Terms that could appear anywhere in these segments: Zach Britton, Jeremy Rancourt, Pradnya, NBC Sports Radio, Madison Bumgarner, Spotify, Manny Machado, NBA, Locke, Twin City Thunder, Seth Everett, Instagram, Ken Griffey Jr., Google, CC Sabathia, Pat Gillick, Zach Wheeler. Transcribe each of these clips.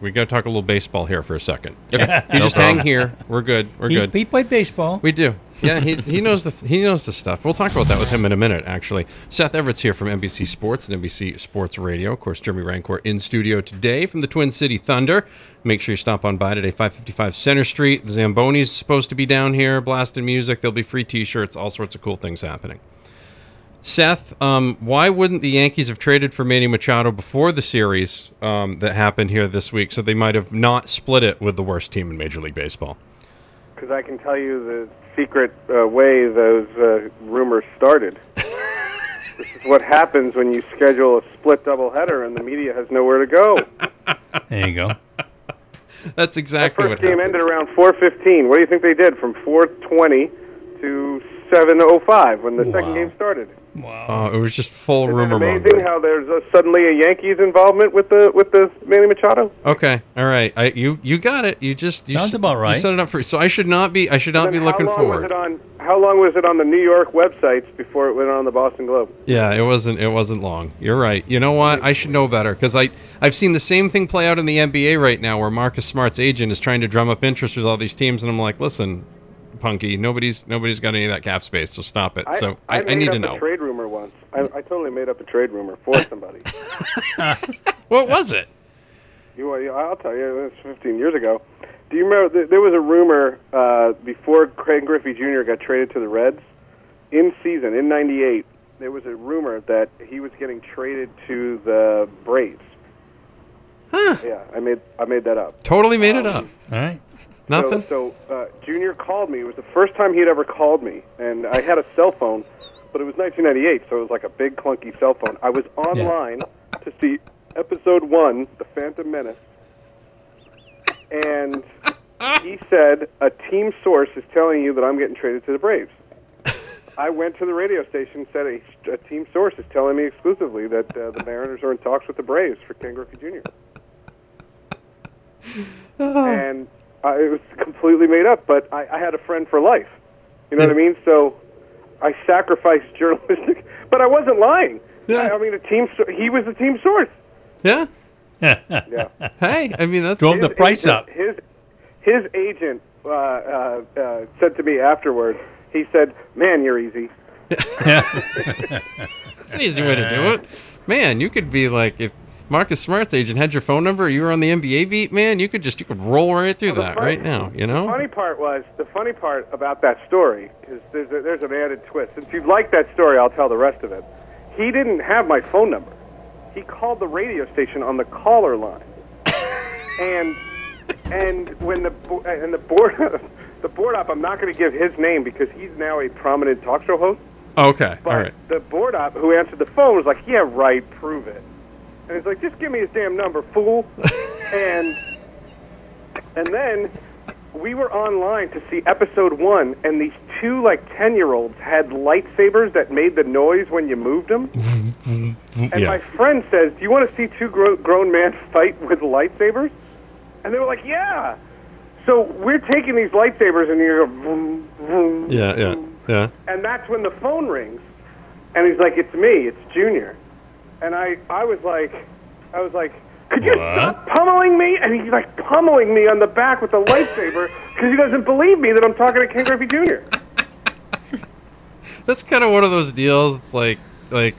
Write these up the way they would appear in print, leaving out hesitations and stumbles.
we got to talk a little baseball here for a second. Okay. You just hang here. We're good. We're good. We played baseball. We do. Yeah, he knows the stuff. We'll talk about that with him in a minute, actually. Seth Everett's here from NBC Sports and NBC Sports Radio. Of course, Jeremy Rancourt in studio today from the Twin City Thunder. Make sure you stop on by today, 555 Center Street. The Zamboni's supposed to be down here, blasting music. There'll be free T-shirts, all sorts of cool things happening. Seth, why wouldn't the Yankees have traded for Manny Machado before the series that happened here this week, so they might have not split it with the worst team in Major League Baseball? Because I can tell you the secret way those rumors started. This is what happens when you schedule a split doubleheader and the media has nowhere to go. There you go. That's exactly what happened. The first game ended around 4:15. What do you think they did from 4:20 to 7:05 when the second game started? Wow! Oh, it was just full rumor mongering. Amazing how there's suddenly a Yankees involvement with the Manny Machado. Okay, all right. You got it. You sounds about right. You set it up for. So I should not be looking forward. How long was it on the New York websites before it went on the Boston Globe? Yeah, it wasn't long. You're right. You know what? I should know better because I've seen the same thing play out in the NBA right now, where Marcus Smart's agent is trying to drum up interest with all these teams, and I'm like, listen, Punky, nobody's got any of that cap space, so stop it. So I need to know. I made up a trade rumor once. I totally made up a trade rumor for somebody. What was it? I'll tell you. It was 15 years ago. Do you remember? There was a rumor before Ken Griffey Jr. got traded to the Reds in season in '98. There was a rumor that he was getting traded to the Braves. Huh? Yeah, I made that up. Totally made it up. All right. Nothing? So Junior called me. It was the first time he'd ever called me, and I had a cell phone, but it was 1998, so it was like a big, clunky cell phone. I was online to see episode 1, The Phantom Menace, and he said, a team source is telling you that I'm getting traded to the Braves. I went to the radio station and said, a team source is telling me exclusively that the Mariners are in talks with the Braves for Ken Griffey Jr. And it was completely made up, but I had a friend for life. You know what I mean? So I sacrificed journalistic, but I wasn't lying. Yeah. He was the team source. Yeah. Yeah. Hey, that's drove the price agent up. His agent said to me afterwards. He said, "Man, you're easy." That's an easy way to do it. Man, you could be like if Marcus Smart's agent had your phone number. You were on the NBA beat, man. You could roll right through that right now. You know. The funny part about that story is there's an added twist. Since you like that story, I'll tell the rest of it. He didn't have my phone number. He called the radio station on the caller line, and when the board the board op. I'm not going to give his name because he's now a prominent talk show host. Okay, but all right. The board op who answered the phone was like, "Yeah, right. Prove it." And he's like, just give me his damn number, fool. And then we were online to see episode 1, and these two, 10-year-olds had lightsabers that made the noise when you moved them. And my friend says, do you want to see two grown men fight with lightsabers? And they were like, yeah. So we're taking these lightsabers, and you're going, vroom, vroom, yeah. And that's when the phone rings. And he's like, it's me. It's Junior. And I was like, could you stop pummeling me? And he's like pummeling me on the back with a lightsaber because he doesn't believe me that I'm talking to Ken Griffey Jr. That's kind of one of those deals. It's like,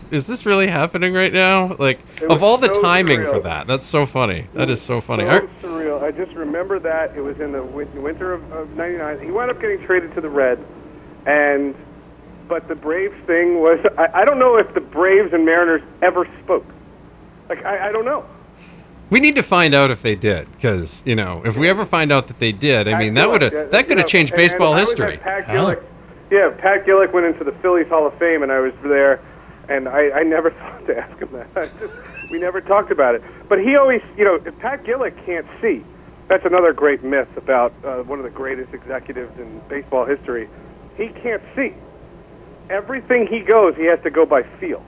is this really happening right now? Like, of all the so timing surreal for that, that's so funny. That is so funny. So surreal. I just remember that it was in the winter of '99. He wound up getting traded to the Reds, and. But the Braves thing was, I don't know if the Braves and Mariners ever spoke. I don't know. We need to find out if they did, because, if we ever find out that they did, that could have changed baseball history. Pat Gillick, Pat Gillick went into the Phillies Hall of Fame, and I was there, and I never thought to ask him that. We never talked about it. But he always, Pat Gillick can't see. That's another great myth about one of the greatest executives in baseball history. He can't see. Everything he goes, he has to go by feel.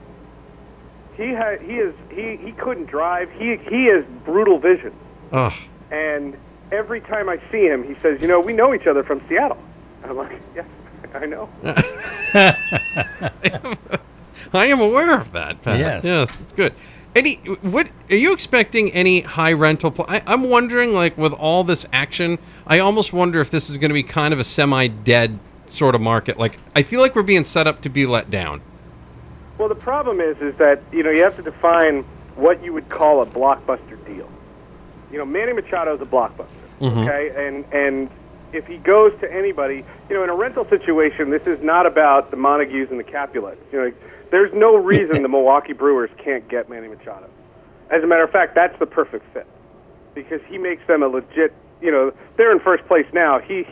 He couldn't drive. He has brutal vision. Ugh. And every time I see him, he says, we know each other from Seattle. And I'm like, yeah, I know. I am aware of that, Pat. Yes, it's good. Eddie, what are you expecting? Any high rental? I'm wondering, like, with all this action, I almost wonder if this is going to be kind of a semi-dead sort of market. Like, I feel like we're being set up to be let down. Well, the problem is that, you know, you have to define what you would call a blockbuster deal. You know, Manny Machado is a blockbuster, mm-hmm. okay? And if he goes to anybody, you know, in a rental situation, this is not about the Montagues and the Capulets. You know, there's no reason the Milwaukee Brewers can't get Manny Machado. As a matter of fact, that's the perfect fit because he makes them a legit, you know, they're in first place now. He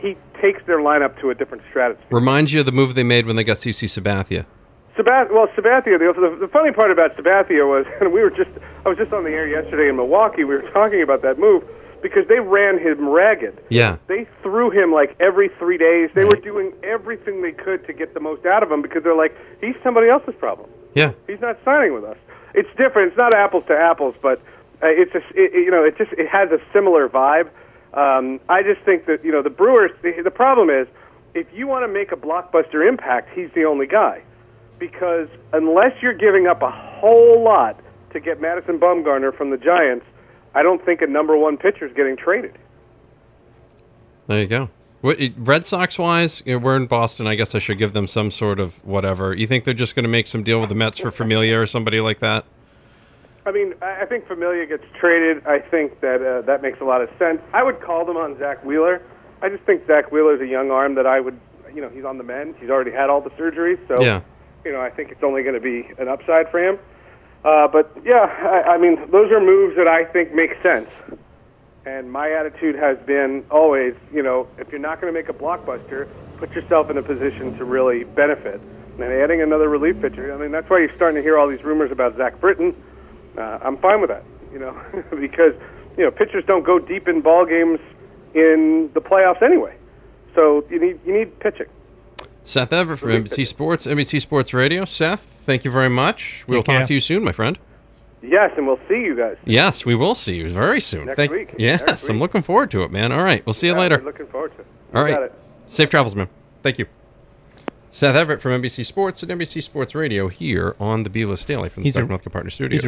takes their lineup to a different stratosphere. Reminds you of the move they made when they got CC Sabathia. Sabathia, the funny part about Sabathia was, and I was just on the air yesterday in Milwaukee, we were talking about that move, because they ran him ragged. Yeah. They threw him like every 3 days. They were doing everything they could to get the most out of him because they're like, he's somebody else's problem. Yeah. He's not signing with us. It's different. It's not apples to apples, but it has a similar vibe. I just think that, you know, the Brewers, the problem is, if you want to make a blockbuster impact, he's the only guy. Because unless you're giving up a whole lot to get Madison Bumgarner from the Giants, I don't think a number one pitcher is getting traded. There you go. Red Sox-wise, you know, we're in Boston. I guess I should give them some sort of whatever. You think they're just going to make some deal with the Mets for Familia or somebody like that? I mean, I think Familia gets traded. I think that makes a lot of sense. I would call them on Zach Wheeler. I just think Zach Wheeler's a young arm that I would, you know, he's on the mend. He's already had all the surgeries, so... Yeah. You know, I think it's only going to be an upside for him. But, yeah, I mean, those are moves that I think make sense. And my attitude has been always, you know, if you're not going to make a blockbuster, put yourself in a position to really benefit. And adding another relief pitcher, I mean, that's why you're starting to hear all these rumors about Zach Britton. I'm fine with that, you know, because, you know, pitchers don't go deep in ball games in the playoffs anyway. So you need pitching. Seth Everett from NBC Sports Radio. Seth, thank you very much. We'll talk to you soon, my friend. Yes, and we'll see you guys. Yes, we will see you very soon. Next week. Yes, I'm looking forward to it, man. All right, we'll see you later. I'm looking forward to it. All right. Got it. Safe travels, man. Thank you. Seth Everett from NBC Sports and NBC Sports Radio here on the B-List Daily from the Stark North Partner Studios.